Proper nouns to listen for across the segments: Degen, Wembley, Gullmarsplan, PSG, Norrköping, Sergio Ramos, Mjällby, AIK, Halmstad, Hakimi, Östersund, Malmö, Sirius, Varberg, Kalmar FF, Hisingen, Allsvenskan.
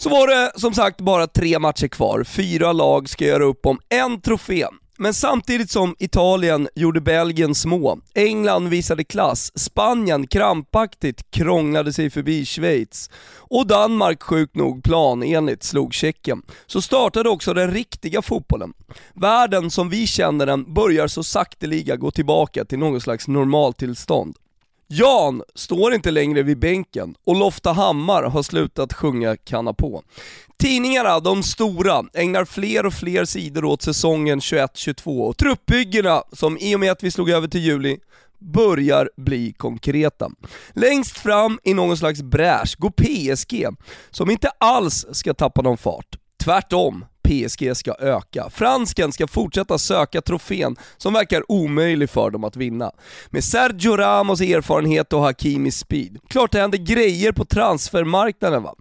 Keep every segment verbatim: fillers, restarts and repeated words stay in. Så var det som sagt bara tre matcher kvar. Fyra lag ska göra upp om en trofé. Men samtidigt som Italien gjorde Belgien små, England visade klass, Spanien krampaktigt krånglade sig förbi Schweiz och Danmark sjukt nog planenligt slog Tjeckien, så startade också den riktiga fotbollen. Världen som vi känner den börjar så sakteliga gå tillbaka till någon slags normaltillstånd. Jan står inte längre vid bänken och Lofta Hammar har slutat sjunga Kanna på. Tidningarna, de stora, ägnar fler och fler sidor åt säsongen tjugoett tjugotvå och truppbyggena, som i och med att vi slog över till juli, börjar bli konkreta. Längst fram i någon slags bräsch går P S G, som inte alls ska tappa någon fart. Tvärtom. P S G ska öka. Fransken ska fortsätta söka trofén som verkar omöjlig för dem att vinna. Med Sergio Ramos erfarenhet och Hakimis speed. Klart det händer grejer på transfermarknaden, va?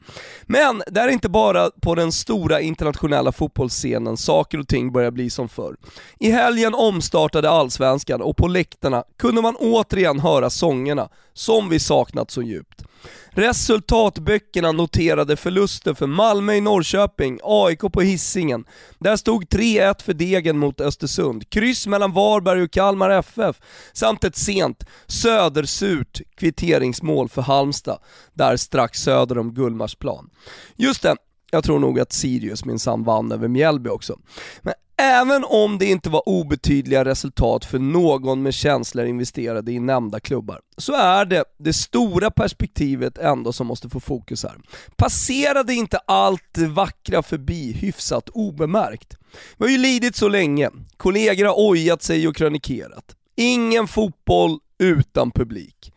Men det är inte bara på den stora internationella fotbollsscenen saker och ting börjar bli som förr. I helgen omstartade Allsvenskan och på läktarna kunde man återigen höra sångerna som vi saknat så djupt. Resultatböckerna noterade förluster för Malmö i Norrköping, A I K på Hisingen. Där stod tre ett för Degen mot Östersund, kryss mellan Varberg och Kalmar F F samt ett sent södersurt kvitteringsmål för Halmstad där strax söder om Gullmarsplan. Just det, jag tror nog att Sirius minsann vann över Mjällby också. Men även om det inte var obetydliga resultat för någon med känslor investerade i nämnda klubbar, så är det det stora perspektivet ändå som måste få fokus här. Passerade inte allt vackra förbi hyfsat obemärkt? Vi har ju lidit så länge. Kollegor har ojat sig och krönikerat. Ingen fotboll utan publik.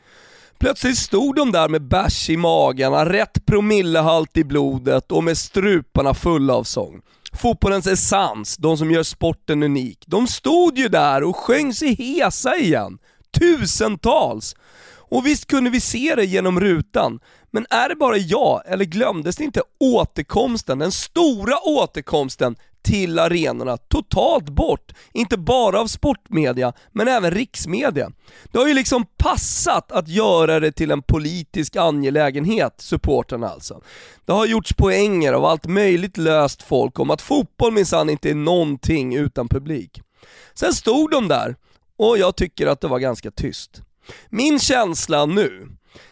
Plötsligt stod de där med bärs i magarna, rätt promillehalt i blodet och med struparna fulla av sång. Fotbollens essens, de som gör sporten unik. De stod ju där och sjöng sig hesa igen. Tusentals. Och visst kunde vi se det genom rutan. Men är det bara jag, eller glömdes det inte återkomsten, den stora återkomsten till arenorna totalt bort? Inte bara av sportmedia, men även riksmedia. Det har ju liksom passat att göra det till en politisk angelägenhet, supporterna alltså. Det har gjorts poänger av allt möjligt löst folk om att fotboll minsann inte är någonting utan publik. Sen stod de där och jag tycker att det var ganska tyst. Min känsla nu,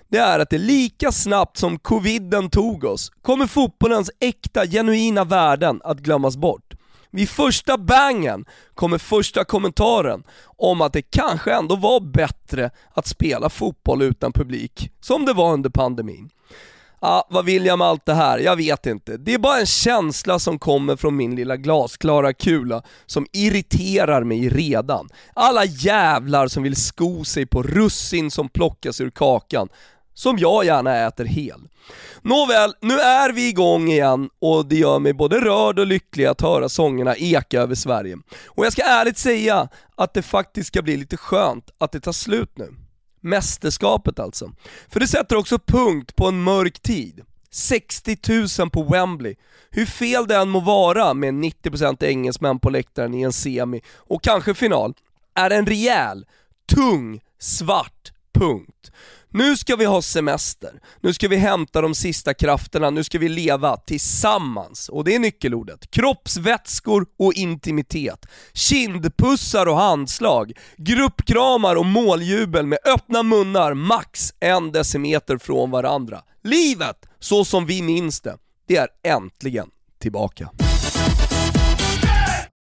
det är att det lika snabbt som coviden tog oss kommer fotbollens äkta, genuina värden att glömmas bort. Vid första bangen kommer första kommentaren om att det kanske ändå var bättre att spela fotboll utan publik, som det var under pandemin. Ah, vad vill jag med allt det här? Jag vet inte. Det är bara en känsla som kommer från min lilla glasklara kula som irriterar mig redan. Alla jävlar som vill sko sig på russin som plockas ur kakan, som jag gärna äter hel. Nåväl, nu är vi igång igen och det gör mig både rörd och lycklig att höra sångerna eka över Sverige. Och jag ska ärligt säga att det faktiskt ska bli lite skönt att det tar slut nu. Mästerskapet alltså. För det sätter också punkt på en mörk tid. sextio tusen på Wembley. Hur fel det än må vara med nittio procent engelsmän på läktaren i en semi och kanske final, är en rejäl, tung, svart punkt. Nu ska vi ha semester. Nu ska vi hämta de sista krafterna. Nu ska vi leva tillsammans. Och det är nyckelordet. Kroppsvätskor och intimitet. Kindpussar och handslag. Gruppkramar och måljubel med öppna munnar max en decimeter från varandra. Livet, så som vi minns det, det är äntligen tillbaka.